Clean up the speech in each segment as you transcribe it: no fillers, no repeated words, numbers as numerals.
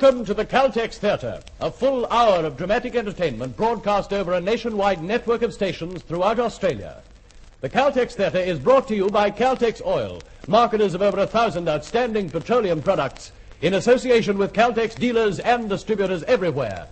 Welcome to the Caltex Theatre, a full hour of dramatic entertainment broadcast over a nationwide network of stations throughout Australia. The Caltex Theatre is brought to you by Caltex Oil, marketers of over 1,000 outstanding petroleum products, in association with Caltex dealers and distributors everywhere.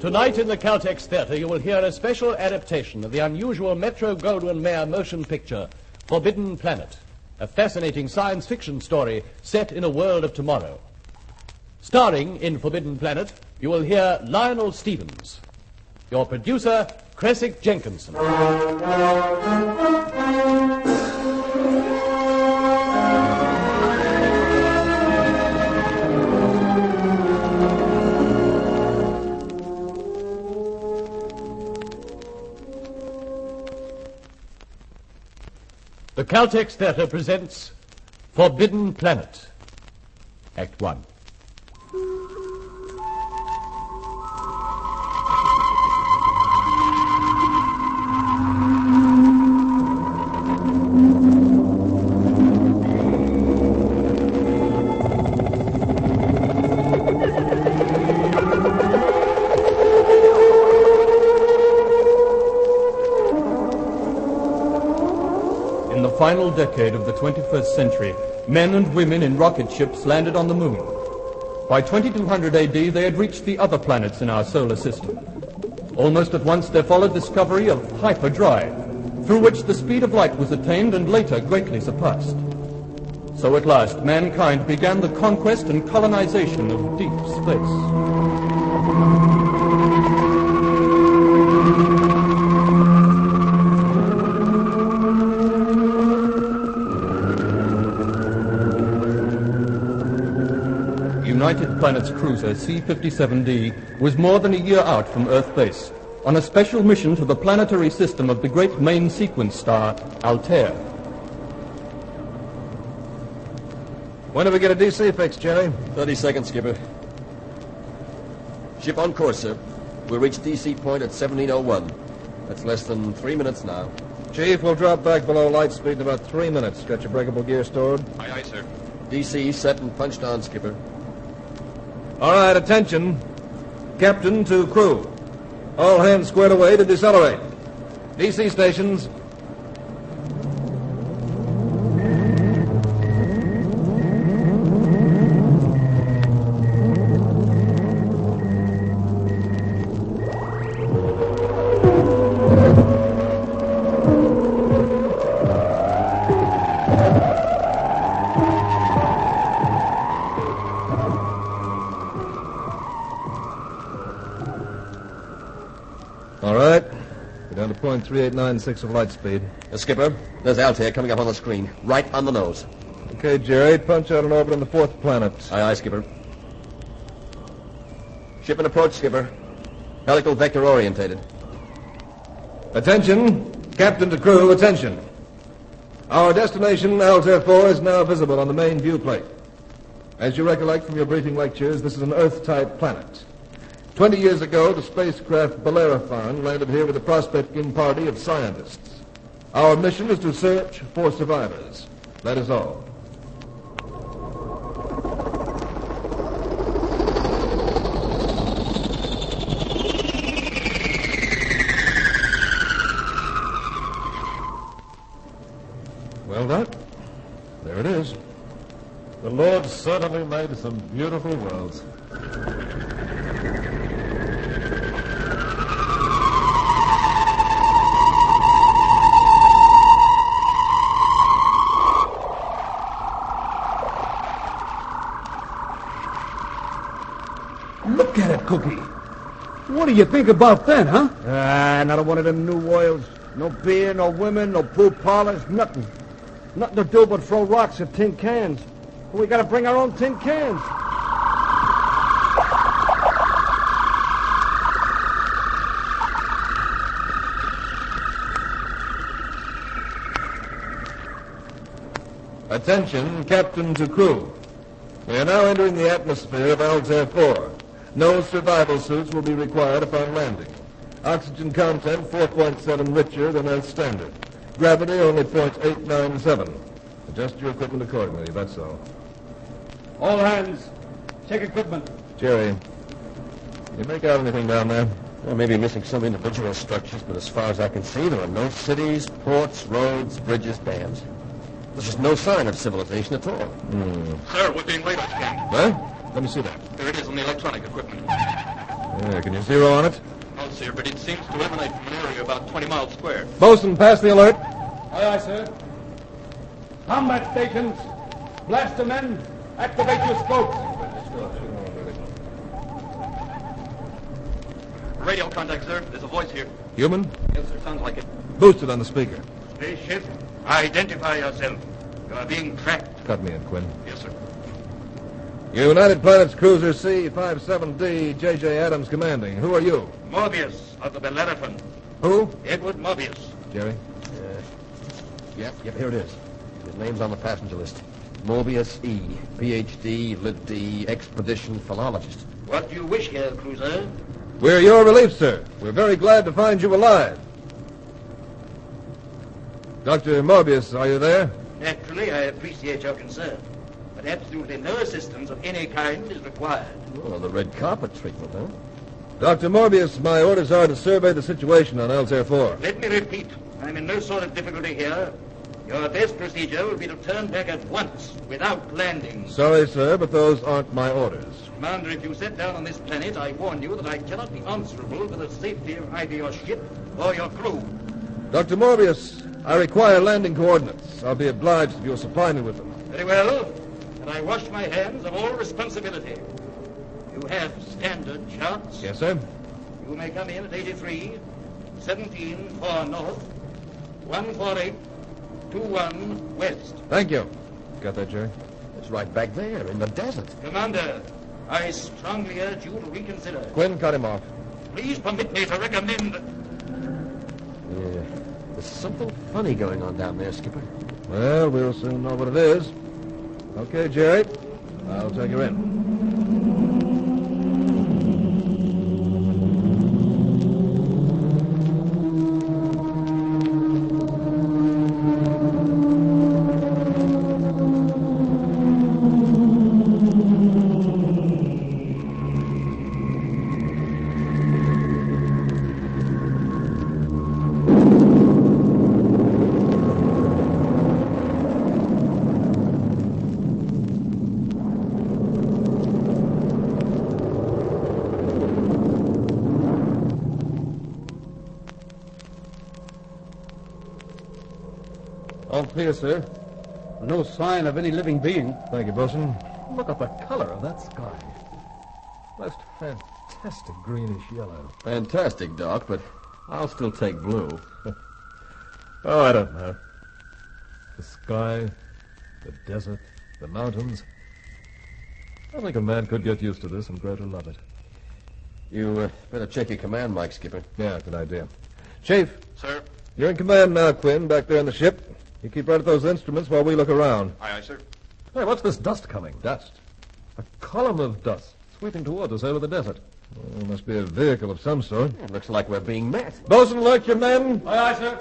Tonight in the Caltex Theatre, you will hear a special adaptation of the unusual Metro-Goldwyn-Mayer motion picture, Forbidden Planet, a fascinating science fiction story set in a world of tomorrow. Starring in Forbidden Planet, you will hear Lionel Stevens, your producer, Cresswick Jenkinson. The Caltex Theatre presents Forbidden Planet, Act 1. In the final decade of the 21st century, men and women in rocket ships landed on the moon. By 2200 AD, they had reached the other planets in our solar system. Almost at once, there followed discovery of hyperdrive, through which the speed of light was attained and later greatly surpassed. So at last, mankind began the conquest and colonization of deep space. United Planets cruiser C-57D was more than a year out from Earth base on a special mission to the planetary system of the great main sequence star, Altair. When do we get a DC fix, Jerry? 30 seconds, Skipper. Ship on course, sir. We'll reach DC point at 1701. That's less than 3 minutes now. Chief, we'll drop back below light speed in about 3 minutes. Got your breakable gear stored? Aye, aye, sir. DC set and punched on, Skipper. All right, attention. Captain to crew. All hands squared away to decelerate. DC stations. All right. We're down to 0.3896 of light speed. Skipper, there's Altair coming up on the screen, right on the nose. Okay, Jerry, punch out an orbit on the fourth planet. Aye, aye, Skipper. Ship in approach, Skipper. Helical vector orientated. Attention. Captain to crew, attention. Our destination, Altair 4, is now visible on the main viewplate. As you recollect from your briefing lectures, this is an Earth-type planet. 20 years ago, the spacecraft Bellerophon landed here with a prospecting party of scientists. Our mission is to search for survivors. That is all. Well, Doc, there it is. The Lord certainly made some beautiful worlds. Look at it, Cookie. What do you think about that, huh? Another one of them new oils. No beer, no women, no pool parlors, nothing. Nothing to do but throw rocks at tin cans. We gotta bring our own tin cans. Attention, captain to crew. We are now entering the atmosphere of Altair 4. No survival suits will be required upon landing. Oxygen content 4.7 richer than Earth standard. Gravity only 0.897. Adjust your equipment accordingly, that's all. All hands, check equipment. Jerry, can you make out anything down there? Well, maybe missing some individual structures, but as far as I can see, there are no cities, ports, roads, bridges, dams. There's just no sign of civilization at all. Sir, we're being radar scanned. What? Let me see that. There it is on the electronic equipment. Yeah, can you zero on it? No, sir, but it seems to emanate from an area about 20 miles square. Bosun, pass the alert. Aye, aye, sir. Combat stations, blaster men, activate your scopes. Radio contact, sir. There's a voice here. Human? Yes, sir. Sounds like it. Boosted on the speaker. Spaceship, identify yourself. You are being tracked. Cut me in, Quinn. Yes, sir. United Planets Cruiser C-57D, J.J. Adams commanding. Who are you? Morbius of the Bellerophon. Who? Edward Morbius. Jerry? Yep, here it is. His name's on the passenger list. Morbius E, Ph.D., Lit D, Expedition Philologist. What do you wish here, Cruiser? We're your relief, sir. We're very glad to find you alive. Dr. Morbius, are you there? Naturally, I appreciate your concern. But absolutely no assistance of any kind is required. Well, the red carpet treatment, huh? Dr. Morbius, my orders are to survey the situation on Altair 4. Let me repeat. I'm in no sort of difficulty here. Your best procedure will be to turn back at once, without landing. Sorry, sir, but those aren't my orders. Commander, if you set down on this planet, I warn you that I cannot be answerable for the safety of either your ship or your crew. Dr. Morbius, I require landing coordinates. I'll be obliged if you'll supply me with them. Very well, and I wash my hands of all responsibility. You have standard charts. Yes, sir. You may come in at 83, 17 for north, 148. 21 west. Thank you. Got that, Jerry? It's right back there, in the desert. Commander, I strongly urge you to reconsider. Quinn, cut him off. Please permit me to recommend... Yeah, there's something funny going on down there, Skipper. Well, we'll soon know what it is. Okay, Jerry, I'll take you in. Clear, sir. No sign of any living being. Thank you, Bosun. Look at the color of that sky. Most fantastic greenish-yellow. Fantastic, Doc, but I'll still take blue. Oh, I don't know. The sky, the desert, the mountains. I think a man could get used to this and grow to love it. You better check your command, Mike, Skipper. Yeah, good idea. Chief. Sir. You're in command now, Quinn, back there on the ship. You keep right at those instruments while we look around. Aye, aye, sir. Hey, what's this dust coming? Dust? A column of dust sweeping toward us over the desert. Well, it must be a vehicle of some sort. Yeah, it looks like we're being met. Bosun, alert your men. Aye, aye, sir.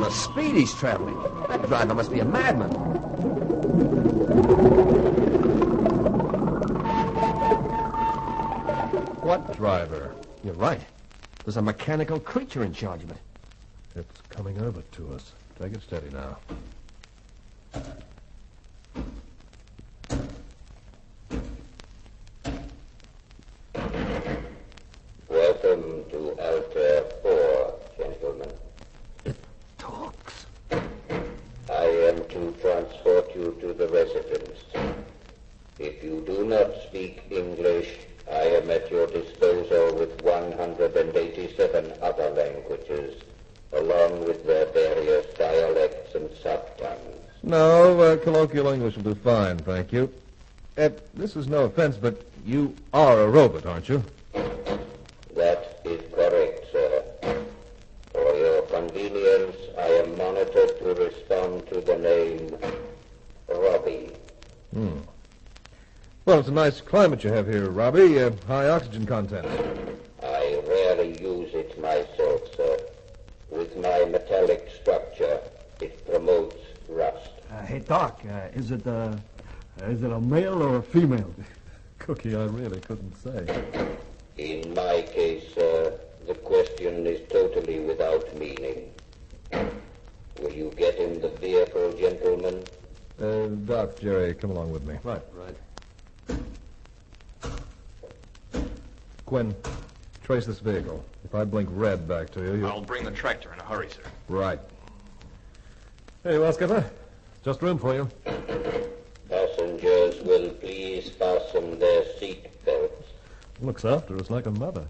The speed he's traveling. That driver must be a madman. What driver? You're right. There's a mechanical creature in charge of it. It's coming over to us. Take it steady now. Welcome to Altair 4, gentlemen. It talks. I am to transport you to the residence. If you do not speak English, I am at your disposal with 187 other languages, along with their various dialects and subtongues. No, colloquial English will do fine, thank you. This is no offense, but you are a robot, aren't you? That is correct, sir. For your convenience, I permitted to respond to the name Robbie. Hmm. Well, it's a nice climate you have here, Robbie. High oxygen content. I rarely use it myself, sir. With my metallic structure, it promotes rust. Hey, Doc, is it a male or a female? Cookie, I really couldn't say. In my case, sir, the question is totally without meaning. Will you get in the vehicle, gentlemen? Doc, Jerry, come along with me. Right. Quinn, trace this vehicle. If I blink red back to you... I'll bring the tractor in a hurry, sir. Right. Hey, well, Skipper, just room for you. Passengers will please fasten their seat belts. Looks after us like a mother.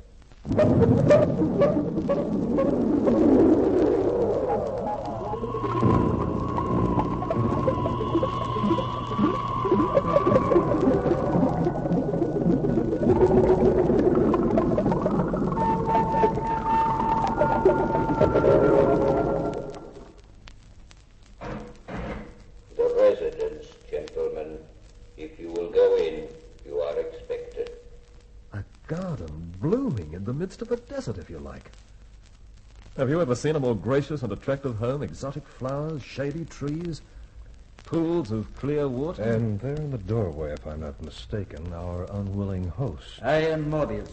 Of a desert, if you like. Have you ever seen a more gracious and attractive home? Exotic flowers, shady trees, pools of clear water. And there in the doorway, if I'm not mistaken, our unwilling host. I am Morbius.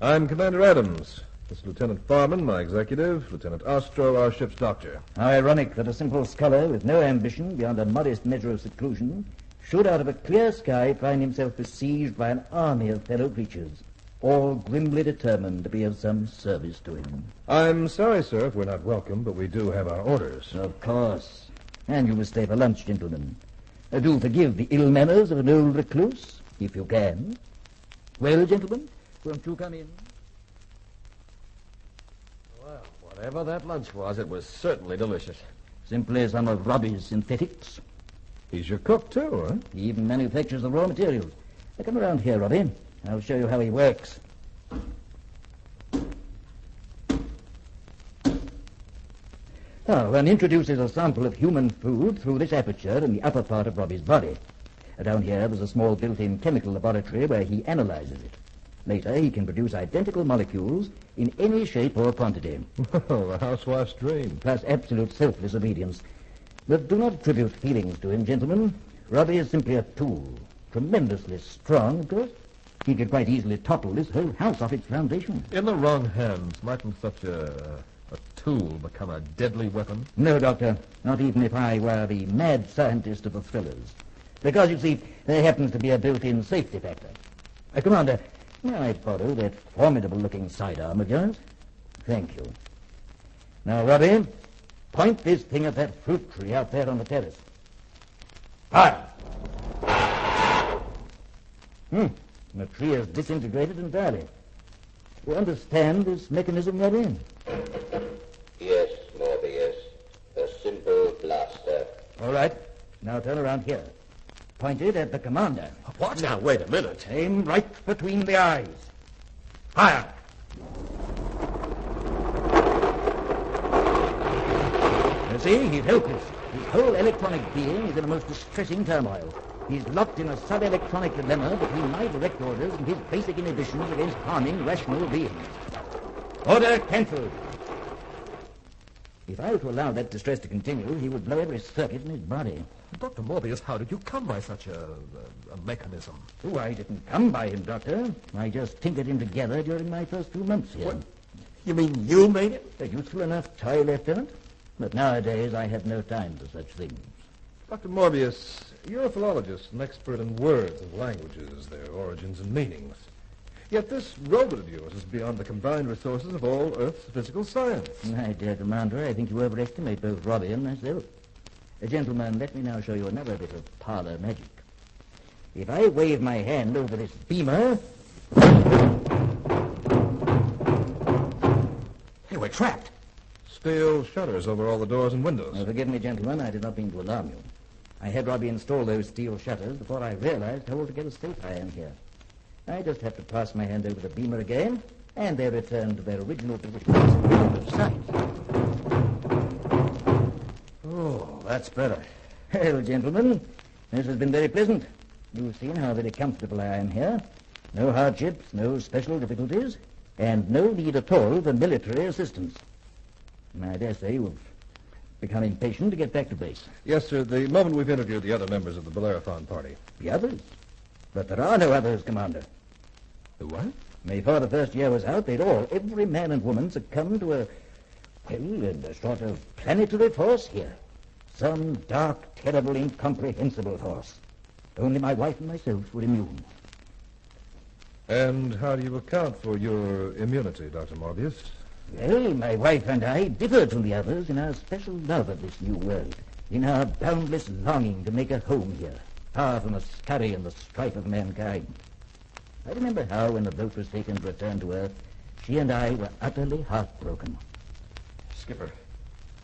I'm Commander Adams. This is Lieutenant Farman, my executive. Lieutenant Ostro, our ship's doctor. How ironic that a simple scholar with no ambition beyond a modest measure of seclusion should, out of a clear sky, find himself besieged by an army of fellow creatures, all grimly determined to be of some service to him. I'm sorry, sir, if we're not welcome, but we do have our orders. Of course. And you must stay for lunch, gentlemen. Do forgive the ill manners of an old recluse, if you can. Well, gentlemen, won't you come in? Well, whatever that lunch was, it was certainly delicious. Simply some of Robbie's synthetics. He's your cook, too, huh? He even manufactures the raw materials. Now, come around here, Robbie. I'll show you how he works. Oh, one introduces a sample of human food through this aperture in the upper part of Robbie's body. Down here, there's a small built-in chemical laboratory where he analyzes it. Later, he can produce identical molecules in any shape or quantity. Oh, the housewife's dream. Plus absolute selfless obedience. But do not attribute feelings to him, gentlemen. Robbie is simply a tool. Tremendously strong, of course. He could quite easily topple this whole house off its foundation. In the wrong hands, mightn't such a tool become a deadly weapon? No, Doctor, not even if I were the mad scientist of the thrillers. Because, you see, there happens to be a built-in safety factor. Commander, may I borrow that formidable-looking sidearm of yours? Thank you. Now, Robbie, point this thing at that fruit tree out there on the terrace. Fire! And the tree is disintegrated entirely. You understand this mechanism we're in? Yes, Morbius. A simple blaster. All right. Now turn around here. Pointed at the commander. What? Now, wait a minute. Aim right between the eyes. Fire! You see, he's helpless. His whole electronic being is in a most distressing turmoil. He's locked in a sub-electronic dilemma between my direct orders and his basic inhibitions against harming rational beings. Order cancelled. If I were to allow that distress to continue, he would blow every circuit in his body. Dr. Morbius, how did you come by such a mechanism? Oh, I didn't come by him, Doctor. I just tinkered him together during my first 2 months here. What? You mean you made it? A useful enough toy, Lieutenant. But nowadays I have no time for such things. Dr. Morbius, you're a philologist, an expert in words and languages, their origins and meanings. Yet this robot of yours is beyond the combined resources of all Earth's physical science. My dear Commander, I think you overestimate both Robbie and myself. Gentlemen, let me now show you another bit of parlor magic. If I wave my hand over this beamer... Hey, we're trapped. Steel shutters over all the doors and windows. Now, forgive me, gentlemen, I did not mean to alarm you. I had Robbie install those steel shutters before I realized how altogether safe I am here. I just have to pass my hand over the beamer again, and they return to their original positions. Oh, that's better. Well, gentlemen, this has been very pleasant. You've seen how very comfortable I am here. No hardships, no special difficulties, and no need at all for military assistance. I dare say you've become impatient to get back to base. Yes, sir, the moment we've interviewed the other members of the Bellerophon party. The others? But there are no others, Commander. The what? Before the first year was out, they'd all, every man and woman, succumbed to a sort of planetary force here. Some dark, terrible, incomprehensible force. Only my wife and myself were immune. And how do you account for your immunity, Dr. Morbius? Well, my wife and I differed from the others in our special love of this new world, in our boundless longing to make a home here, far from the scurry and the strife of mankind. I remember how, when the boat was taken to return to Earth, she and I were utterly heartbroken. Skipper,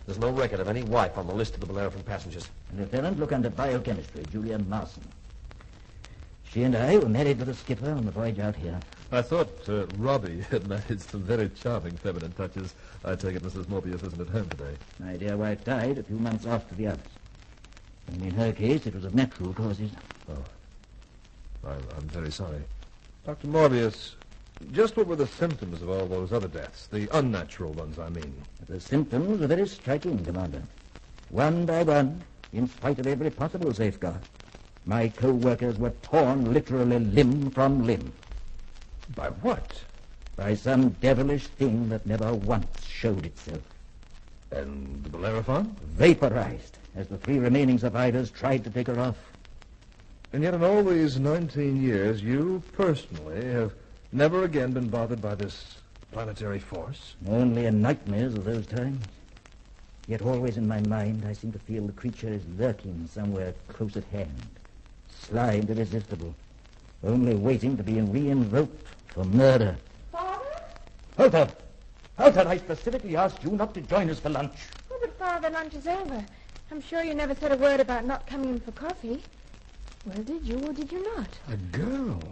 there's no record of any wife on the list of the Bellerophon passengers. Lieutenant, look under biochemistry, Julia Marson. She and I were married to the skipper on the voyage out here. I thought Robbie had managed some very charming feminine touches. I take it Mrs. Morbius isn't at home today. My dear wife died a few months after the others. And in her case, it was of natural causes. Oh, I'm very sorry. Dr. Morbius, just what were the symptoms of all those other deaths? The unnatural ones, I mean. The symptoms were very striking, Commander. One by one, in spite of every possible safeguard, my co-workers were torn literally limb from limb. By what? By some devilish thing that never once showed itself. And the Bellerophon? Vaporized, as the three remaining survivors tried to take her off. And yet in all these 19 years, you personally have never again been bothered by this planetary force? Only in nightmares of those times. Yet always in my mind, I seem to feel the creature is lurking somewhere close at hand. Sly and irresistible, only waiting to be re-invoked for murder. Father? Helter! Helter, I specifically asked you not to join us for lunch. Oh, but Father, lunch is over. I'm sure you never said a word about not coming in for coffee. Well, did you or did you not? A girl.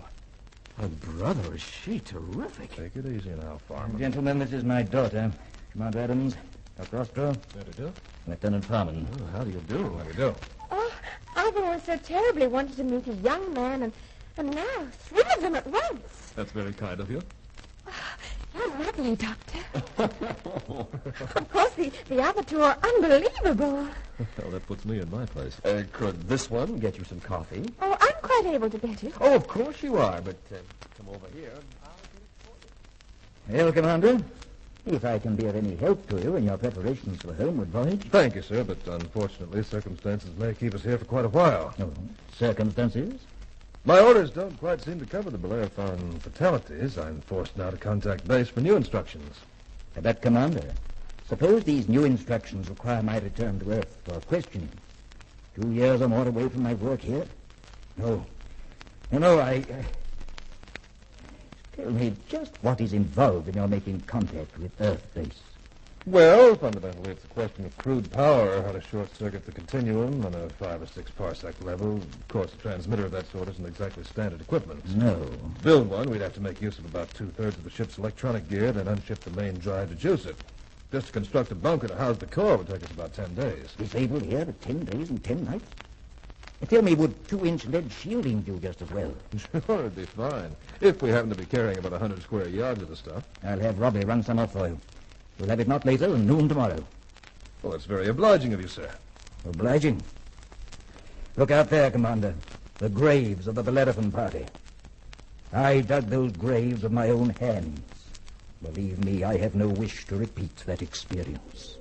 Her brother, is she terrific. Take it easy now, Farman. Gentlemen, this is my daughter, Commander Adams. Dr. Ostrow. How do you do? Lieutenant Farman. Oh, how do you do? How do you do? Oh, I've always so terribly wanted to meet a young man, and now three of them at once. That's very kind of you. Oh, you're lovely, Doctor. Of course, the other two are unbelievable. Well, that puts me in my place. Could this one get you some coffee? Oh, I'm quite able to get it. Oh, of course you are, but come over here. I'll get it for you. Well, Commander, if I can be of any help to you in your preparations for the homeward voyage. Thank you, sir, but unfortunately circumstances may keep us here for quite a while. Oh, circumstances? My orders don't quite seem to cover the Bellerophon fatalities. I'm forced now to contact base for new instructions. But, Commander, suppose these new instructions require my return to Earth for questioning. 2 years or more away from my work here? No. No, I... Tell me, just what is involved in your making contact with Earth base? Well, fundamentally, it's a question of crude power, how to short-circuit the continuum on a 5 or 6 parsec level. Of course, a transmitter of that sort isn't exactly standard equipment. No. To build one, we'd have to make use of about 2/3 of the ship's electronic gear, then unship the main drive to juice it. Just to construct a bunker to house the core would take us about 10 days. Disabled here at 10 days and 10 nights? Tell me, would 2-inch lead shielding do just as well? Sure, it'd be fine. If we happen to be carrying about 100 square yards of the stuff. I'll have Robbie run some off for you. We'll have it not later than noon tomorrow. Well, that's very obliging of you, sir. Obliging? Look out there, Commander. The graves of the Bellerophon party. I dug those graves with my own hands. Believe me, I have no wish to repeat that experience.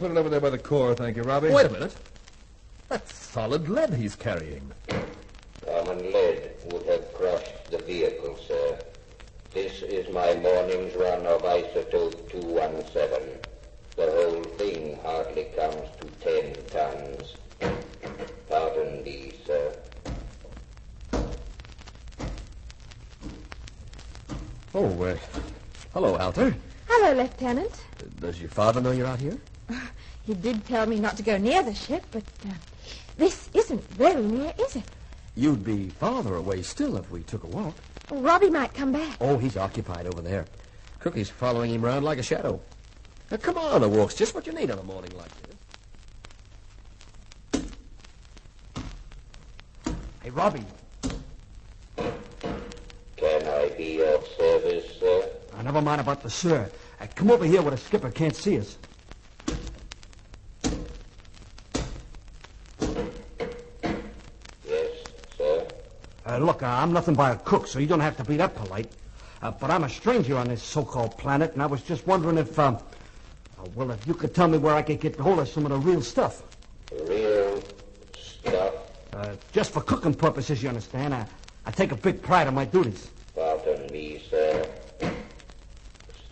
Put it over there by the core, thank you, Robbie. Wait a minute. That's solid lead he's carrying. Common lead would have crushed the vehicle, sir. This is my morning's run of isotope 217. The whole thing hardly comes to 10 tons. Pardon Oh, hello, Altair. Hello, Lieutenant. Does your father know you're out here? He did tell me not to go near the ship, but this isn't very near, is it? You'd be farther away still if we took a walk. Well, Robbie might come back. Oh, he's occupied over there. Cookie's following him round like a shadow. Now, come on, a walk's just what you need on a morning like this. Hey, Robbie. Can I be of service, sir? Oh, never mind about the sir. Come over here where the skipper can't see us. Yes, sir? Look, I'm nothing but a cook, so you don't have to be that polite. But I'm a stranger on this so-called planet, and I was just wondering if, well, if you could tell me where I could get hold of some of the real stuff. Real stuff? Just for cooking purposes, you understand. I take a big pride in my duties. Pardon me, sir.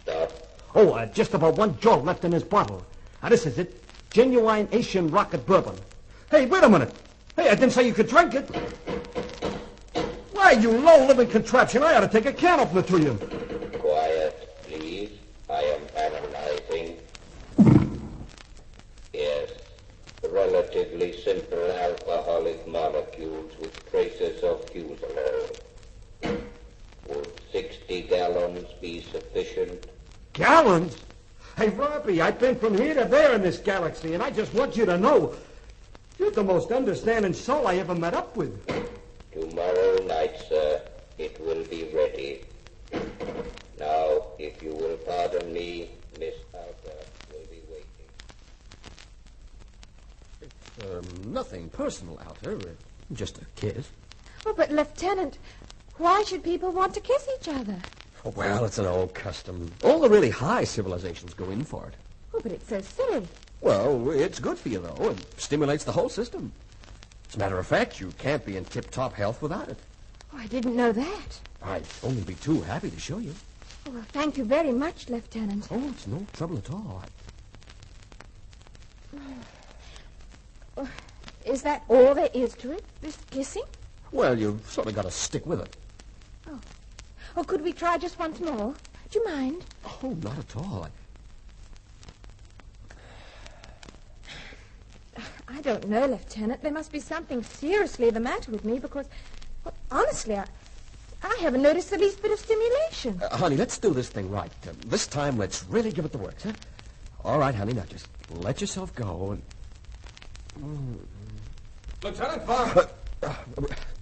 Stuff? Oh, just about one jolt left in this bottle. Now, this is it. Genuine Asian rocket bourbon. Hey, wait a minute. Hey, I didn't say you could drink it. Why, you low-living contraption, I ought to take a can opener to you. Quiet, please. I am analyzing. Yes, relatively simple alcoholic molecules with traces of fusel oil. Would 60 gallons be sufficient? Gallons? Hey, Robbie, I've been from here to there in this galaxy, and I just want you to know, you're the most understanding soul I ever met up with. Tomorrow night, sir, it will be ready. Now, if you will pardon me, Miss Alter will be waiting. It's nothing personal, Alter. Just a kiss. Well, but, Lieutenant, why should people want to kiss each other? Oh, well, it's an old custom. All the really high civilizations go in for it. Oh, but it's so silly. Well, it's good for you, though, and stimulates the whole system. As a matter of fact, you can't be in tip-top health without it. Oh, I didn't know that. I'd only be too happy to show you. Oh, well, thank you very much, Lieutenant. Oh, it's no trouble at all. Is that all there is to it, this kissing? Well, you've sort of got to stick with it. Oh. Oh, could we try just once more? Do you mind? Oh, not at all. I don't know, Lieutenant. There must be something seriously the matter with me because, well, honestly, I haven't noticed the least bit of stimulation. Honey, let's do this thing right. This time, let's really give it the works, huh? All right, honey, now just let yourself go and... Lieutenant Farr!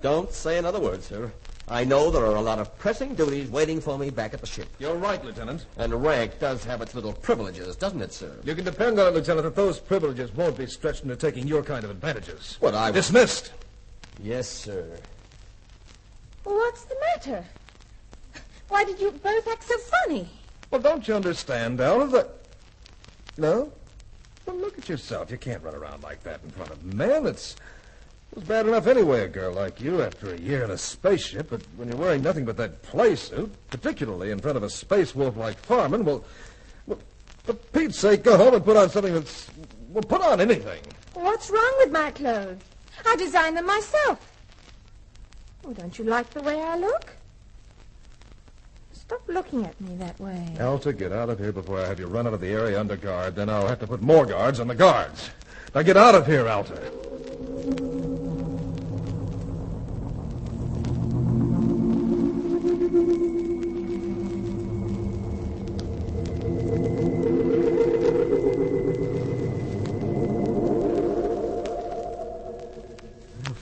Don't say another word, sir. I know there are a lot of pressing duties waiting for me back at the ship. You're right, Lieutenant. And rank does have its little privileges, doesn't it, sir? You can depend on it, Lieutenant, that those privileges won't be stretched into taking your kind of advantages. What I... Dismissed. Yes, sir. Well, what's the matter? Why did you both act so funny? Well, don't you understand, Al, that... No? Well, look at yourself. You can't run around like that in front of men. It was bad enough anyway, a girl like you, after a year in a spaceship, but when you're wearing nothing but that play suit, particularly in front of a space wolf like Farman, well, for Pete's sake, go home and put on something that's... Well, put on anything. What's wrong with my clothes? I designed them myself. Oh, don't you like the way I look? Stop looking at me that way. Alta, get out of here before I have you run out of the area under guard. Then I'll have to put more guards on the guards. Now get out of here, Alta.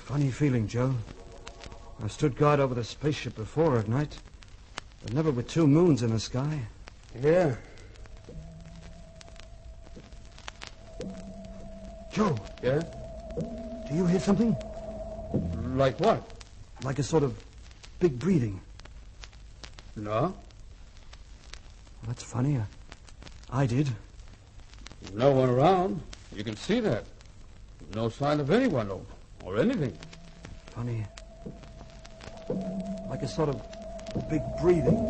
Funny feeling, Joe. I stood guard over the spaceship before at night, but never with two moons in the sky. Yeah. Joe. Yeah? Do you hear something? Like what? Like a sort of big breathing. No. Well, that's funny. I did. No one around. You can see that. No sign of anyone or anything. Funny. Like a sort of big breathing.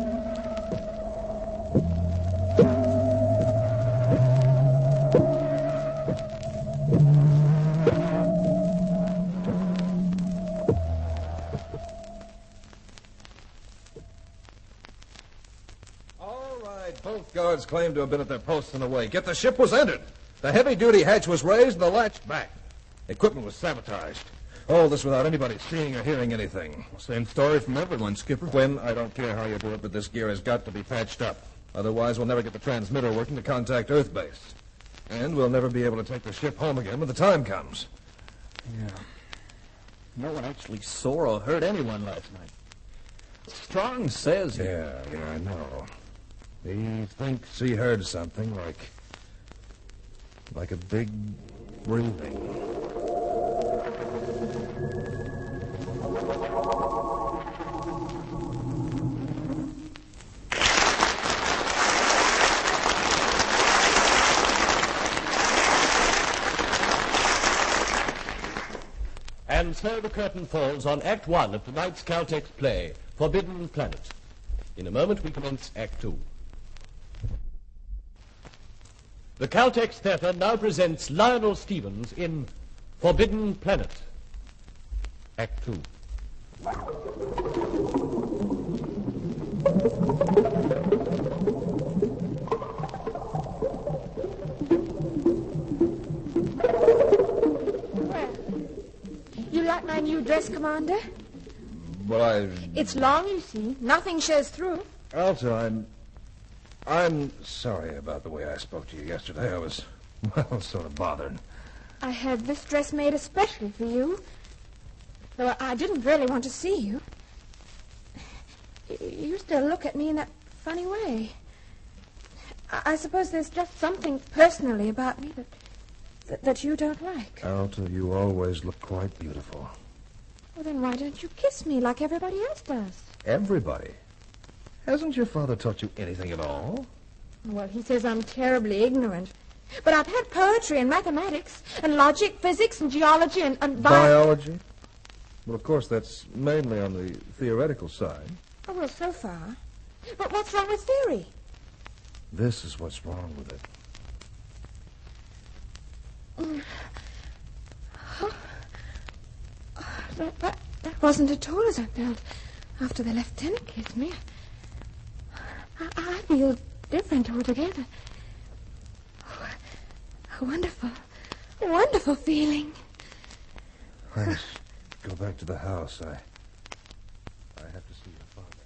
guards claimed to have been at their posts in the way. Yet the ship was entered. The heavy-duty hatch was raised and the latch back. Equipment was sabotaged. All this without anybody seeing or hearing anything. Same story from everyone, Skipper. Quinn, I don't care how you do it, but this gear has got to be patched up. Otherwise, we'll never get the transmitter working to contact Earth base. And we'll never be able to take the ship home again when the time comes. Yeah. No one actually saw or heard anyone last night. Strong says... Yeah, I know. He thinks he heard something like a big breathing. And so the curtain falls on Act 1 of tonight's Caltex play, Forbidden Planet. In a moment we commence Act 2. The Caltex Theatre now presents Lionel Stevens in Forbidden Planet, Act 2. Well, you like my new dress, Commander? Well, It's long, you see. Nothing shows through. Alta, I'm sorry about the way I spoke to you yesterday. I was, sort of bothered. I had this dress made especially for you, though I didn't really want to see you. You still look at me in that funny way. I suppose there's just something personally about me that you don't like. Alta, you always look quite beautiful. Well, then why don't you kiss me like everybody else does? Everybody? Hasn't your father taught you anything at all? Well, he says I'm terribly ignorant. But I've had poetry and mathematics and logic, physics and geology and biology? Well, of course, that's mainly on the theoretical side. Oh, well, so far. But what's wrong with theory? This is what's wrong with it. That wasn't at all as I felt after the lieutenant kissed me. I feel different altogether. Oh, a wonderful feeling. Let's go back to the house. I have to see your father.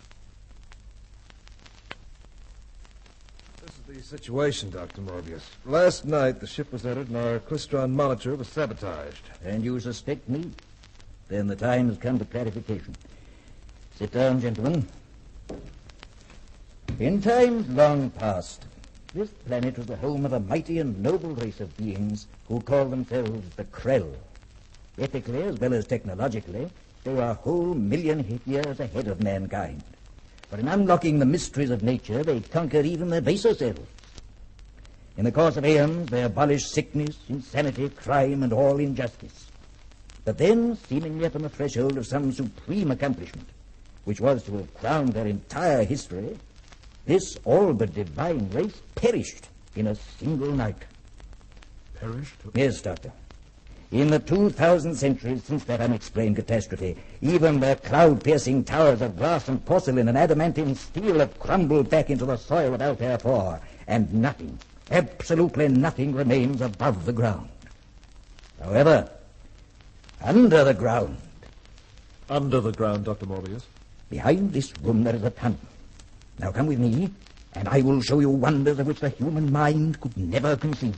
This is the situation, Dr. Morbius. Last night, the ship was entered and our Klystron monitor was sabotaged. And you suspect me? Then the time has come for clarification. Sit down, gentlemen. In times long past, this planet was the home of a mighty and noble race of beings who call themselves the Krell. Ethically, as well as technologically, they were a whole million years ahead of mankind. But in unlocking the mysteries of nature, they conquered even their baser selves. In the course of aeons, they abolished sickness, insanity, crime, and all injustice. But then, seemingly upon the threshold of some supreme accomplishment, which was to have crowned their entire history, this all but divine race perished in a single night. Perished? Yes, Doctor. In the 2,000 centuries since that unexplained catastrophe, even the cloud-piercing towers of glass and porcelain and adamantine steel have crumbled back into the soil of Altair 4, and nothing, absolutely nothing, remains above the ground. However, under the ground. Under the ground, Dr. Morbius? Behind this room there is a tunnel. Now come with me, and I will show you wonders of which the human mind could never conceive.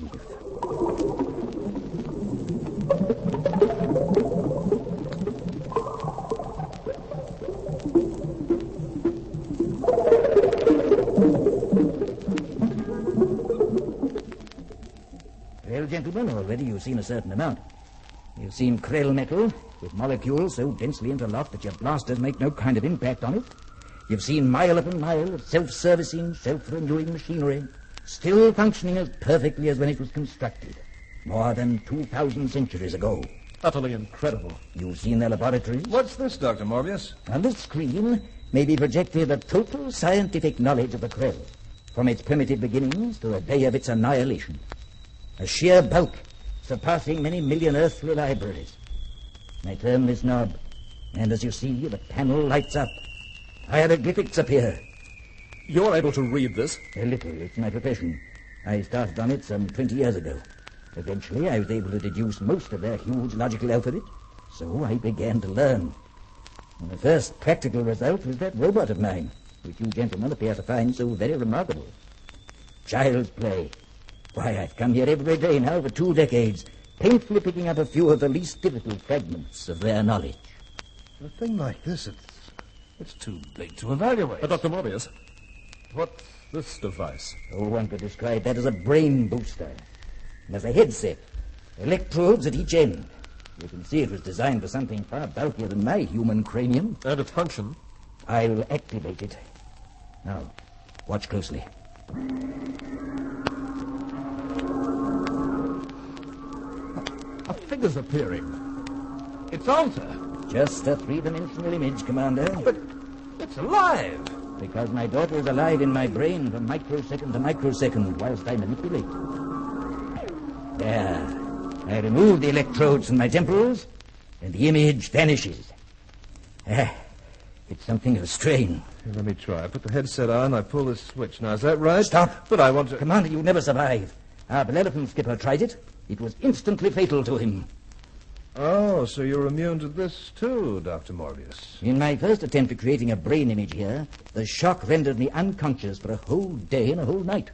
Well, gentlemen, already you've seen a certain amount. You've seen Krell metal, with molecules so densely interlocked that your blasters make no kind of impact on it. You've seen mile upon mile of self-servicing, self-renewing machinery, still functioning as perfectly as when it was constructed, more than 2,000 centuries ago. Utterly incredible. You've seen their laboratories. What's this, Dr. Morbius? On this screen may be projected the total scientific knowledge of the Krell, from its primitive beginnings to the day of its annihilation. A sheer bulk, surpassing many million earthly libraries. I turn this knob, and as you see, the panel lights up. Hieroglyphics appear. You're able to read this? A little. It's my profession. I started on it some 20 years ago. Eventually, I was able to deduce most of their huge logical alphabet, so I began to learn. And the first practical result was that robot of mine, which you gentlemen appear to find so very remarkable. Child's play. Why, I've come here every day now for 2 decades, painfully picking up a few of the least difficult fragments of their knowledge. A thing like this, it's too big to evaluate. Dr. Morbius, what's this device? Oh, one could describe that as a brain booster. And as a headset, electrodes at each end. You can see it was designed for something far bulkier than my human cranium. And its function? I'll activate it. Now, watch closely. A figure's appearing. It's Altair. Just a 3-dimensional image, Commander. But it's alive. Because my daughter is alive in my brain from microsecond to microsecond whilst I manipulate. There. I remove the electrodes from my temporals, and the image vanishes. It's something of a strain. Let me try. I put the headset on, I pull this switch. Now, is that right? Stop. But I want to... Commander, you'll never survive. Our Bellerophon skipper tried it. It was instantly fatal to him. Oh, so you're immune to this, too, Dr. Morbius. In my first attempt at creating a brain image here, the shock rendered me unconscious for a whole day and a whole night.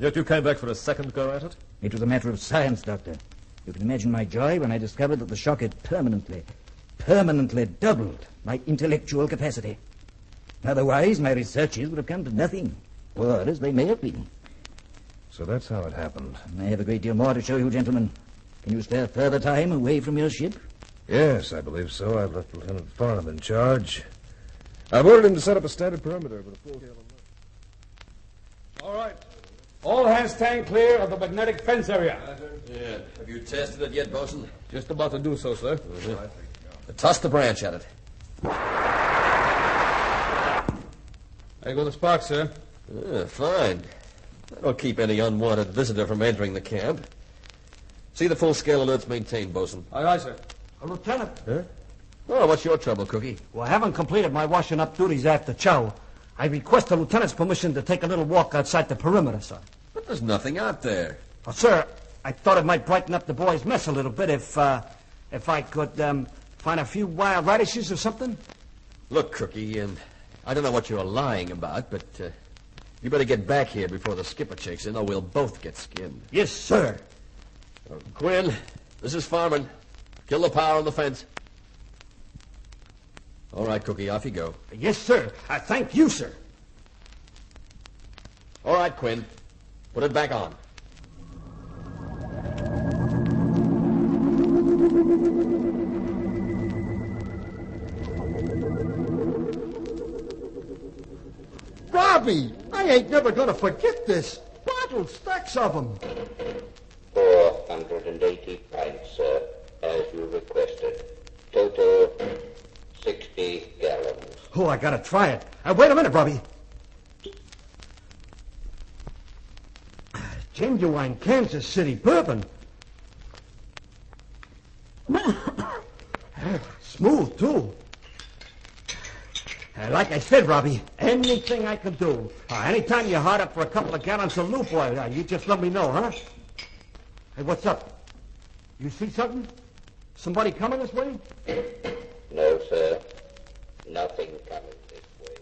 Yet you came back for a second go at it? It was a matter of science, Doctor. You can imagine my joy when I discovered that the shock had permanently doubled my intellectual capacity. Otherwise, my researches would have come to nothing, poor as they may have been. So that's how it happened. I have a great deal more to show you, gentlemen. Can you spare further time away from your ship? Yes, I believe so. I've left Lieutenant Farnham in charge. I've ordered him to set up a standard perimeter with a full-scale alert. All right. All hands stand clear of the magnetic fence area. Yeah. Have you tested it yet, Bosun? Just about to do so, sir. Mm-hmm. Toss the branch at it. There go the sparks, sir. Fine. That'll keep any unwanted visitor from entering the camp. See the full-scale alert's maintained, Bosun. Aye, aye, sir. Lieutenant. Huh? Oh, what's your trouble, Cookie? Well, I haven't completed my washing up duties after chow. I request the lieutenant's permission to take a little walk outside the perimeter, sir. But there's nothing out there. Oh, sir, I thought it might brighten up the boys' mess a little bit if I could find a few wild radishes or something. Look, Cookie, I don't know what you're lying about, but you better get back here before the skipper checks in, or we'll both get skinned. Yes, sir. Quinn, this is Farman. Kill the power on the fence. All right, Cookie, off you go. Yes, sir. I thank you, sir. All right, Quinn. Put it back on. Robbie, I ain't never gonna forget this. Bottled stacks of them. 480 pints, sir, as you requested. Total... 60 gallons. Oh, I gotta try it. Wait a minute, Robbie. Genuine Kansas City bourbon. Smooth, too. Like I said, Robbie, anything I can do. Anytime you're hard up for a couple of gallons of loop oil, you just let me know, huh? Hey, what's up? You see something? Somebody coming this way? No, sir. Nothing coming this way.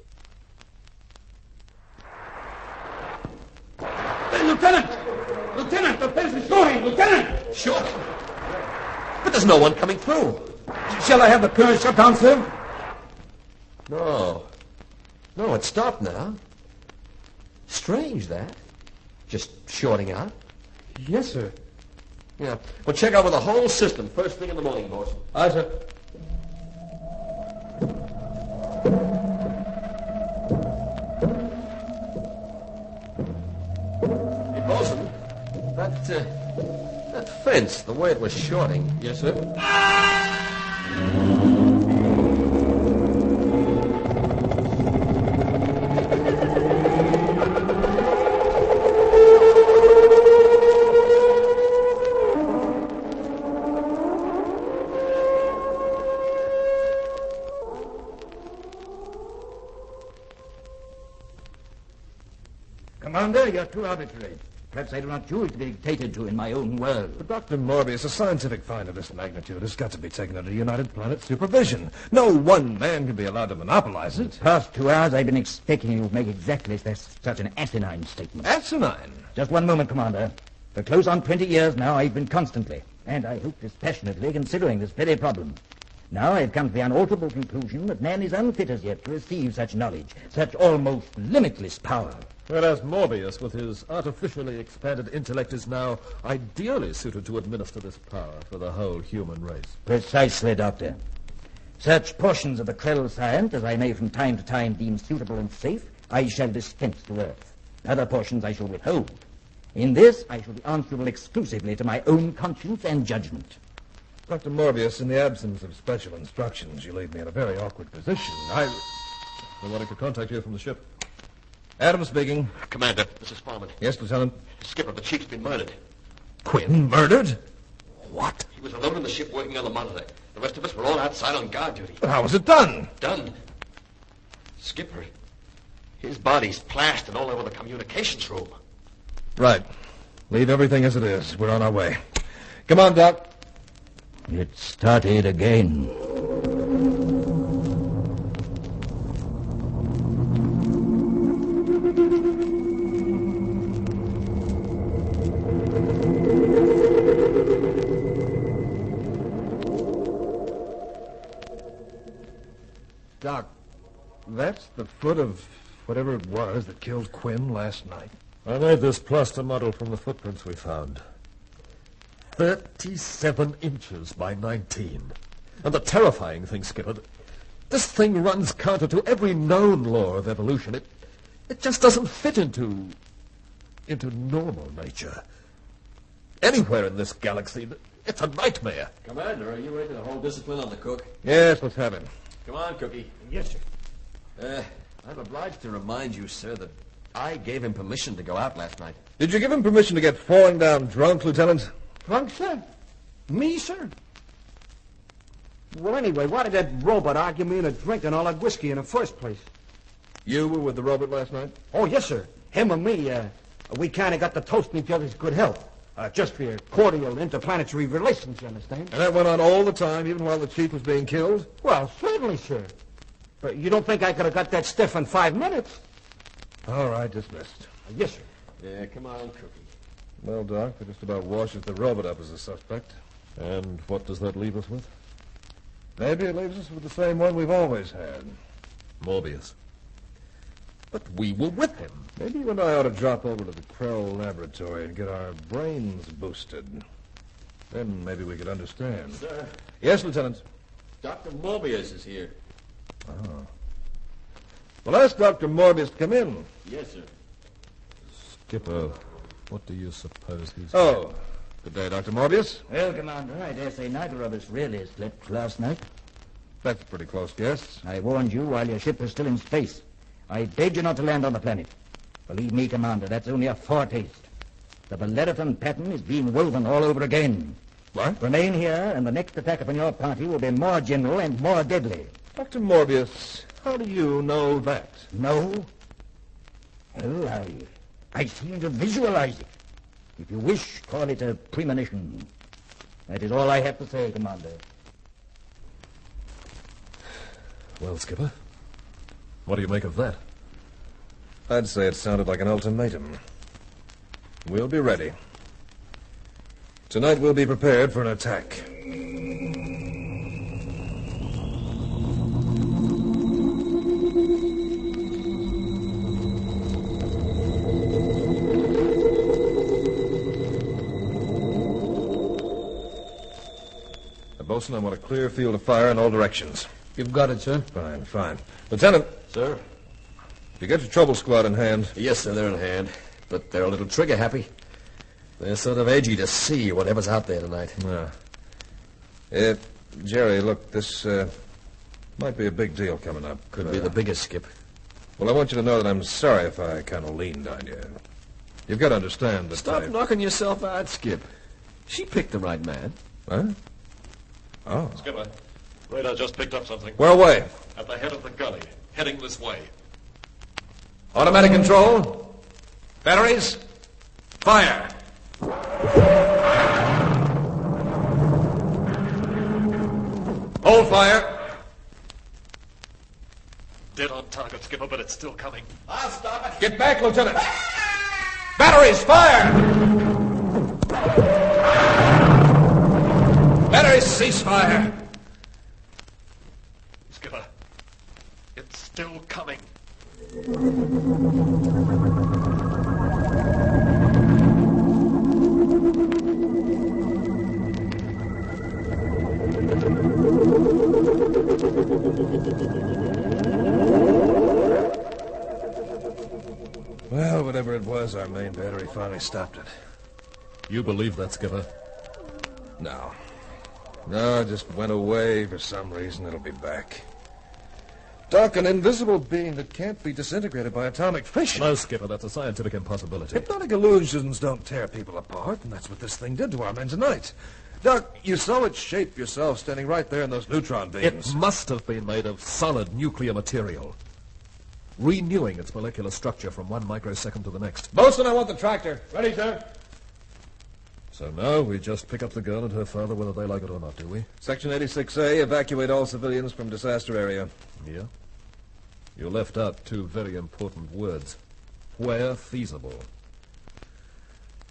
Hey, Lieutenant! Lieutenant, the fence is going! Lieutenant! Sure. But there's no one coming through. Shall I have the current shut down, sir? No. No, it's stopped now. Strange, that. Just shorting out. Yes, sir. Yeah. Well, check over the whole system first thing in the morning, boss. Aye, sir. That fence, the way it was shorting. Yes, sir? Commander, you're too arbitrary. Perhaps I do not choose to be dictated to in my own world. But Dr. Morbius, a scientific find of this magnitude has got to be taken under United Planets supervision. No one man can be allowed to monopolize it. The past 2 hours I've been expecting you to make exactly such an asinine statement. Asinine? Just one moment, Commander. For close on 20 years now, I've been constantly, and I hope dispassionately, considering this very problem. Now I've come to the unalterable conclusion that man is unfit as yet to receive such knowledge, such almost limitless power. Whereas Morbius, with his artificially expanded intellect, is now ideally suited to administer this power for the whole human race. Precisely, Doctor. Such portions of the Krell science as I may from time to time deem suitable and safe, I shall dispense to Earth. Other portions I shall withhold. In this, I shall be answerable exclusively to my own conscience and judgment. Dr. Morbius, in the absence of special instructions, you leave me in a very awkward position. I wanted to contact you from the ship. Adam speaking. Commander, this is Farman. Yes, Lieutenant. Skipper, the chief's been murdered. Quinn murdered? What? He was alone in the ship working on the monitor. The rest of us were all outside on guard duty. But how was it done? Done? Skipper, his body's plastered all over the communications room. Right. Leave everything as it is. We're on our way. Come on, Doc. It started again. Doc, that's the foot of whatever it was that killed Quinn last night. I made this plaster model from the footprints we found. 37 inches by 19. And the terrifying thing, Skipper, this thing runs counter to every known law of evolution. It just doesn't fit into normal nature. Anywhere in this galaxy, it's a nightmare. Commander, are you ready to hold discipline on the cook? Yes, let's have him. Come on, Cookie. Yes, sir. I'm obliged to remind you, sir, that I gave him permission to go out last night. Did you give him permission to get fallen down drunk, Lieutenant? Drunk, sir? Me, sir? Well, anyway, why did that robot argue me into drinking all that whiskey in the first place? You were with the robot last night? Oh, yes, sir. Him and me, we kind of got to toasting each other's good health. Just for your cordial interplanetary relations, you understand? And that went on all the time, even while the chief was being killed? Well, certainly, sir. But you don't think I could have got that stiff in 5 minutes? All right, dismissed. Yes, sir. Yeah, come on, Cookie. Well, Doc, that just about washes the robot up as a suspect. And what does that leave us with? Maybe it leaves us with the same one we've always had. Morbius. But we were with him. Maybe you and I ought to drop over to the Krell laboratory and get our brains boosted. Then maybe we could understand. Sir? Yes, Lieutenant? Dr. Morbius is here. Oh. Well, ask Dr. Morbius to come in. Yes, sir. Skipper, what do you suppose he's... Oh, good day, Dr. Morbius. Well, Commander, I dare say neither of us really slept last night. That's a pretty close guess. I warned you while your ship was still in space. I bade you not to land on the planet. Believe me, Commander, that's only a foretaste. The Bellerophon pattern is being woven all over again. What? Remain here, and the next attack upon your party will be more general and more deadly. Dr. Morbius... how do you know that? Know? Well, I seem to visualize it. If you wish, call it a premonition. That is all I have to say, Commander. Well, Skipper, what do you make of that? I'd say it sounded like an ultimatum. We'll be ready. Tonight we'll be prepared for an attack. I want a clear field of fire in all directions. You've got it, sir. Fine. Lieutenant. Sir? You got your trouble squad in hand? Yes, sir, they're in hand. But they're a little trigger-happy. They're sort of edgy to see whatever's out there tonight. Yeah. Jerry, look, this might be a big deal coming up. Could be the biggest, Skip. Well, I want you to know that I'm sorry if I kind of leaned on you. You've got to understand that... Stop knocking yourself out, Skip. She picked the right man. Huh? Oh. Skipper, radar just picked up something. Where away? At the head of the gully, heading this way. Automatic control? Batteries, fire! Hold fire! Dead on target, Skipper, but it's still coming. I'll stop it! Get back, Lieutenant! Ah! Batteries, fire! Batteries, cease fire! Skipper, it's still coming. Well, whatever it was, our main battery finally stopped it. You believe that, Skipper? No. No, it just went away. For some reason, it'll be back. Doc, an invisible being that can't be disintegrated by atomic fission. No, Skipper, that's a scientific impossibility. Hypnotic illusions don't tear people apart, and that's what this thing did to our men tonight. Doc, you saw its shape yourself standing right there in those neutron beams. It must have been made of solid nuclear material, renewing its molecular structure from one microsecond to the next. Bosun, I want the tractor. Ready, sir. So now we just pick up the girl and her father, whether they like it or not, do we? Section 86A, evacuate all civilians from disaster area. Yeah? You left out two very important words. Where feasible.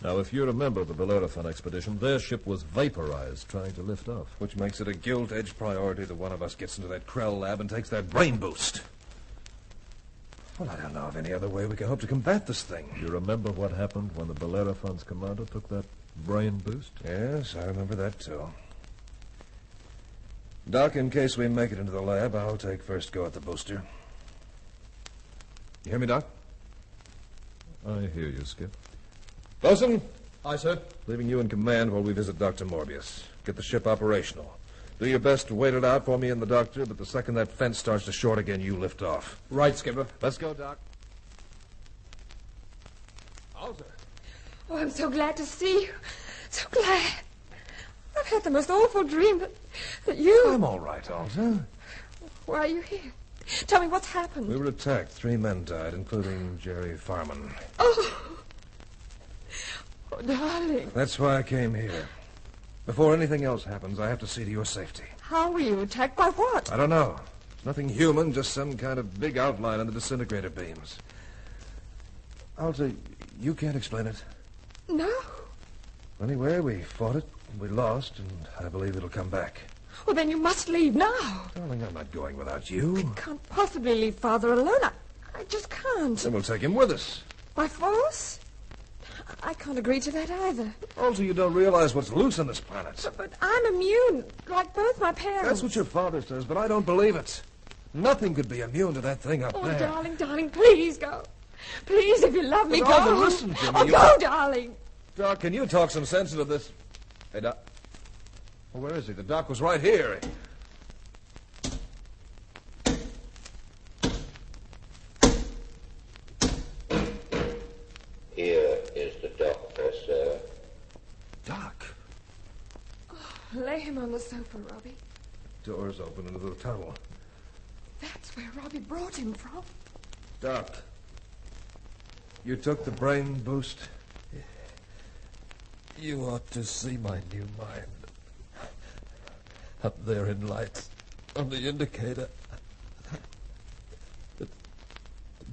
Now, if you remember the Bellerophon expedition, their ship was vaporized trying to lift off. Which makes it a gilt-edged priority that one of us gets into that Krell lab and takes that brain boost. Well, I don't know of any other way we can hope to combat this thing. You remember what happened when the Bellerophon's commander took that brain boost? Yes, I remember that, too. Doc, in case we make it into the lab, I'll take first go at the booster. You hear me, Doc? I hear you, Skip. Bosun. Aye, sir. Leaving you in command while we visit Dr. Morbius. Get the ship operational. Do your best to wait it out for me and the doctor, but the second that fence starts to short again, you lift off. Right, Skipper. Let's go, Doc. How, sir? Oh, I'm so glad to see you. So glad. I've had the most awful dream that you... I'm all right, Alta. Why are you here? Tell me what's happened. We were attacked. 3 men died, including Jerry Farman. Oh, darling. That's why I came here. Before anything else happens, I have to see to your safety. How were you attacked? By what? I don't know. Nothing human, just some kind of big outline on the disintegrator beams. Alta, you can't explain it. No. Anyway, we fought it, we lost, and I believe it'll come back. Well, then you must leave now. Darling, I'm not going without you. I can't possibly leave Father alone. I just can't. Then we'll take him with us. By force? I can't agree to that either. Also, you don't realize what's loose on this planet. But I'm immune, like both my parents. That's what your father says, but I don't believe it. Nothing could be immune to that thing up there. Oh, darling, please go. Please, if you love me, go. Listen to me. Oh, go, darling. Doc, can you talk some sense into this? Hey, Doc. Oh, where is he? The Doc was right here. Here is the doctor, sir. Doc. Oh, lay him on the sofa, Robbie. Doors open into the tunnel. That's where Robbie brought him from. Doc. You took the brain boost? You ought to see my new mind. Up there in lights, on the indicator. It's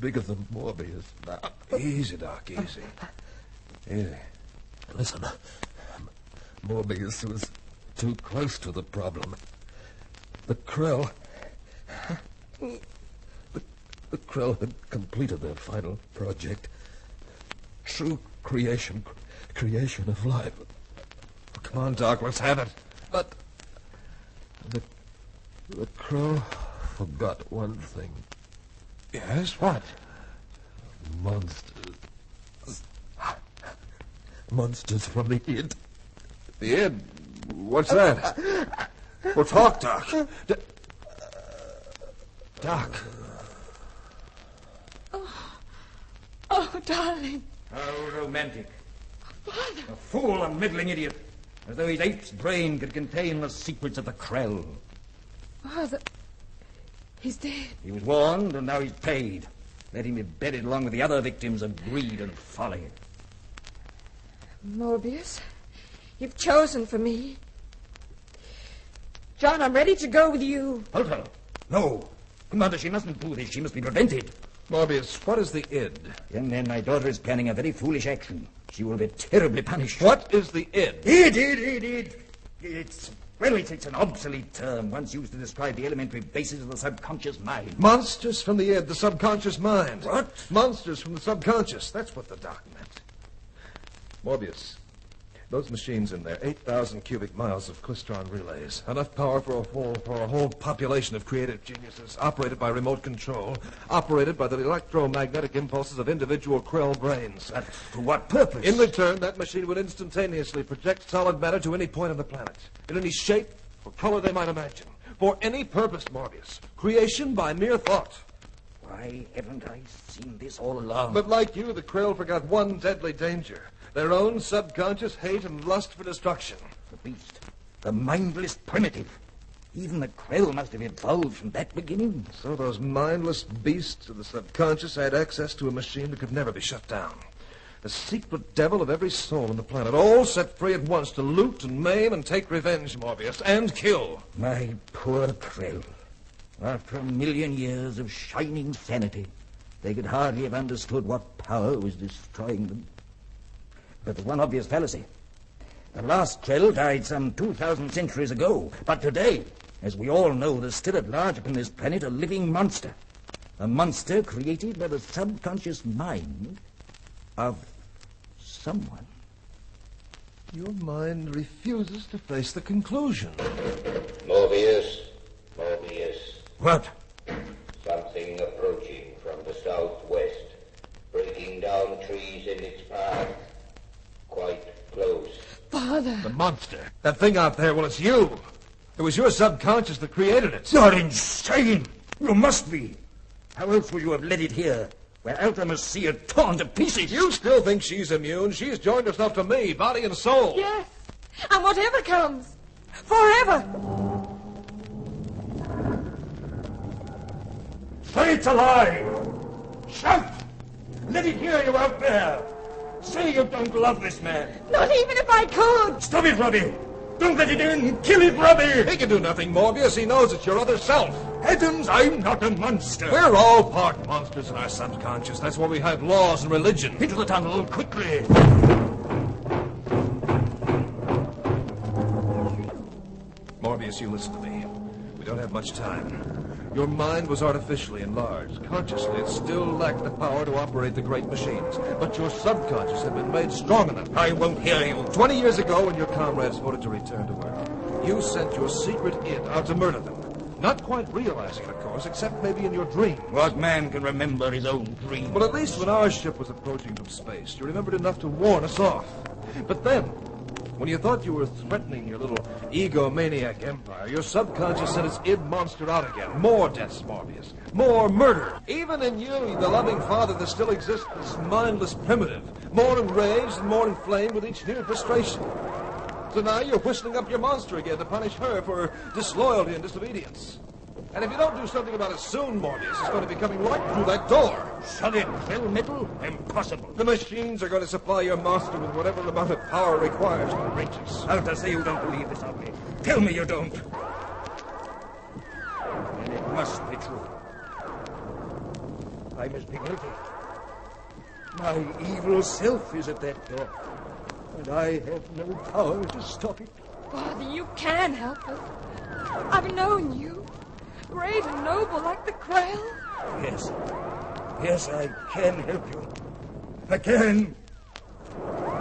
bigger than Morbius now. Easy, Doc, easy. Easy. Listen, Morbius was too close to the problem. The Krell... The Krell had completed their final project. True creation. Creation of life. Oh, come on, Doc, let's have it. But the Krell forgot one thing. Yes, what? Monsters. Monsters from the id. The id? What's that? Well, talk, Doc. Doc. Oh, darling. How romantic. Oh, Father. A fool, a middling idiot. As though his ape's brain could contain the secrets of the Krell. Father, he's dead. He was warned, and now he's paid. Let him be buried along with the other victims of greed and folly. Morbius, you've chosen for me. John, I'm ready to go with you. Hold her. No. Commander, she mustn't do this. She must be prevented. Morbius, what is the id? Young man, my daughter is planning a very foolish action. She will be terribly punished. What is the id? Id. It's an obsolete term once used to describe the elementary basis of the subconscious mind. Monsters from the id, the subconscious mind. What? Monsters from the subconscious. That's what the doc meant. Morbius, those machines in there, 8,000 cubic miles of klystron relays, enough power for a whole population of creative geniuses, operated by remote control, operated by the electromagnetic impulses of individual Krell brains. But for what purpose? In return, that machine would instantaneously project solid matter to any point on the planet, in any shape or color they might imagine, for any purpose, Morbius. Creation by mere thought. Why haven't I seen this all along? But like you, the Krell forgot one deadly danger. Their own subconscious hate and lust for destruction. The beast, the mindless primitive. Even the Krell must have evolved from that beginning. So those mindless beasts of the subconscious had access to a machine that could never be shut down. The secret devil of every soul on the planet, all set free at once to loot and maim and take revenge, Morbius, and kill. My poor Krell. After a million years of shining sanity, they could hardly have understood what power was destroying them. But there's one obvious fallacy. The last Krell died some 2,000 centuries ago. But today, as we all know, there's still at large upon this planet a living monster. A monster created by the subconscious mind of someone. Your mind refuses to face the conclusion. Morbius. What? Something approaching from the southwest, breaking down trees in its path. Quite close. Father! The monster. That thing out there, well, it's you. It was your subconscious that created it. You're insane. You must be. How else would you have led it here, where Alta must see it torn to pieces? You still think she's immune. She's joined herself to me, body and soul. Yes. And whatever comes. Forever. Say it's alive. Shout. Let it hear you out there. Say you don't love this man. Not even if I could. Stop it, Robbie. Don't let it in. Kill it, Robbie. He can do nothing, Morbius. He knows it's your other self. Adams, I'm not a monster. We're all part monsters in our subconscious. That's why we have laws and religion. Into the tunnel, quickly. Morbius, you listen to me. We don't have much time. Your mind was artificially enlarged. Consciously, it still lacked the power to operate the great machines. But your subconscious had been made strong enough. I won't hear you. 20 years ago, when your comrades voted to return to Earth, you sent your secret id out to murder them. Not quite realizing it, of course, except maybe in your dream. What man can remember his own dream? Well, at least when our ship was approaching from space, you remembered enough to warn us off. But then, when you thought you were threatening your little egomaniac empire, your subconscious sent its id monster out again. More deaths, Morbius. More murder. Even in you, the loving father, there still exists this mindless primitive, more enraged and more inflamed with each new frustration. So now you're whistling up your monster again to punish her for her disloyalty and disobedience. And if you don't do something about it soon, Morbius, it's going to be coming right through that door. Shut it, Phil Metal. Impossible. The machines are going to supply your monster with whatever amount of power requires to reach us. Alta, say you don't believe this of me. Tell me you don't. And it must be true. I must be guilty. My evil self is at that door. And I have no power to stop it. Father, you can help us. I've known you. Great and noble like the Krell? Yes. Yes, I can help you. I can.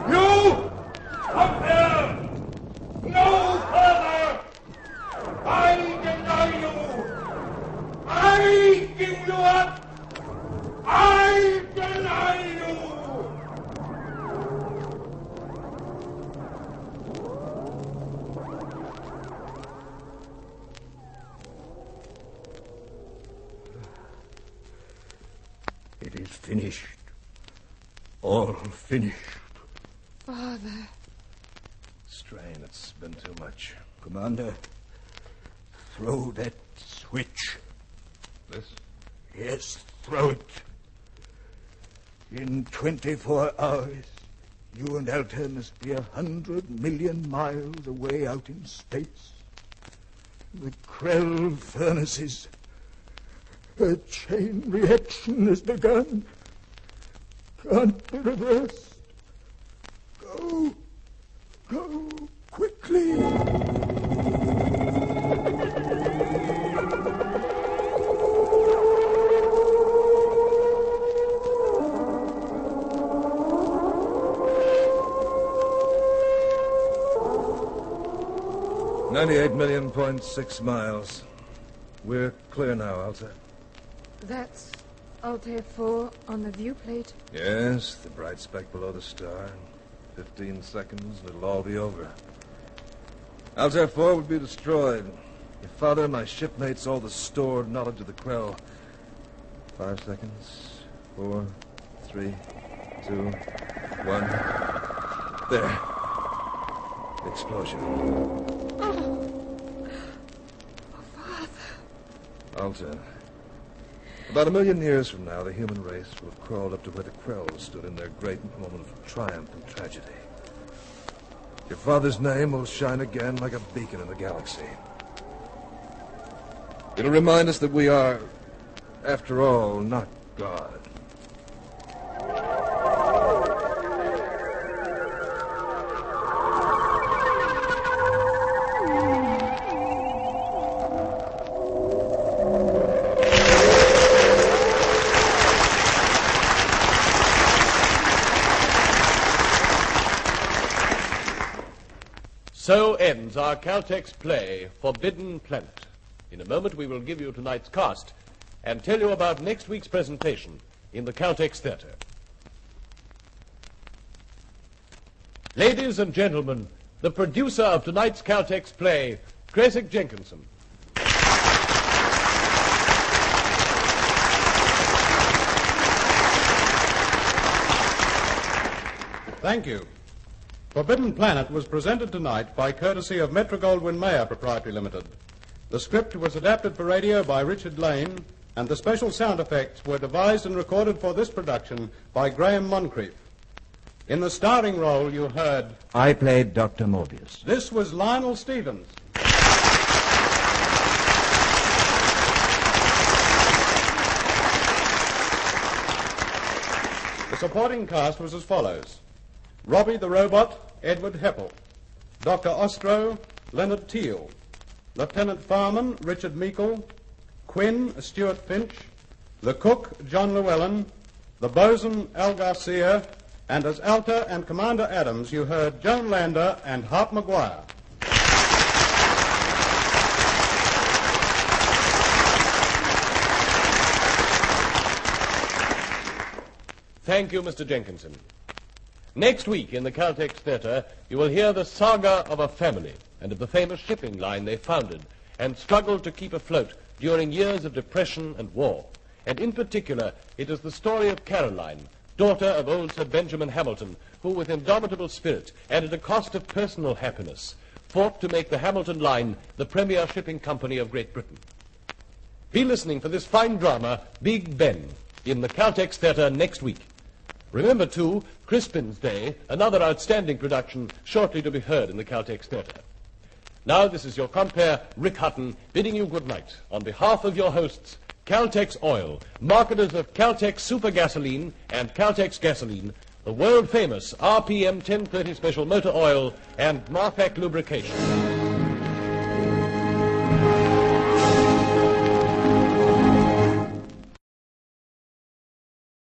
You! Up there! No further! I deny you! I give you up! I deny you. Finished. All finished. Father. Strain, it's been too much. Commander, throw that switch. This? Yes, throw it. In 24 hours, you and Altair must be 100 million miles away out in space. The Krell furnaces. A chain reaction has begun. Can't be reversed. Go. Go quickly. $98.6 million. We're clear now, Altair. That's Altair 4 on the viewplate? Yes, the bright speck below the star. 15 seconds and it'll all be over. Altair 4 would be destroyed. Your father and my shipmates, all the stored knowledge of the Krell. 5 seconds. 4, 3, 2, 1. There. The explosion. Altair. About 1 million years from now, the human race will have crawled up to where the Krell stood in their great moment of triumph and tragedy. Your father's name will shine again like a beacon in the galaxy. It'll remind us that we are, after all, not God. So ends our Caltex play, Forbidden Planet. In a moment, we will give you tonight's cast and tell you about next week's presentation in the Caltex Theatre. Ladies and gentlemen, the producer of tonight's Caltex play, Cresswick Jenkinson. Thank you. Forbidden Planet was presented tonight by courtesy of Metro-Goldwyn-Mayer Proprietary Limited. The script was adapted for radio by Richard Lane, and the special sound effects were devised and recorded for this production by Graham Moncrief. In the starring role, you heard... I played Dr. Morbius. This was Lionel Stevens. The supporting cast was as follows. Robbie the Robot, Edward Heppel. Dr. Ostro, Leonard Teal. Lieutenant Farman, Richard Meekle. Quinn, Stuart Finch. The cook, John Llewellyn. The bosun, Al Garcia. And as Altair and Commander Adams, you heard Joan Lander and Hart Maguire. Thank you, Mr. Jenkinson. Next week in the Caltex Theatre, you will hear the saga of a family and of the famous shipping line they founded and struggled to keep afloat during years of depression and war. And in particular, it is the story of Caroline, daughter of old Sir Benjamin Hamilton, who with indomitable spirit and at a cost of personal happiness fought to make the Hamilton line the premier shipping company of Great Britain. Be listening for this fine drama, Big Ben, in the Caltex Theatre next week. Remember, too, Crispin's Day, another outstanding production shortly to be heard in the Caltex Theatre. Now, this is your compere, Rick Hutton, bidding you good night on behalf of your hosts, Caltex Oil, marketers of Caltex Super Gasoline and Caltex Gasoline, the world-famous RPM 1030 Special Motor Oil, and Marfac Lubrication.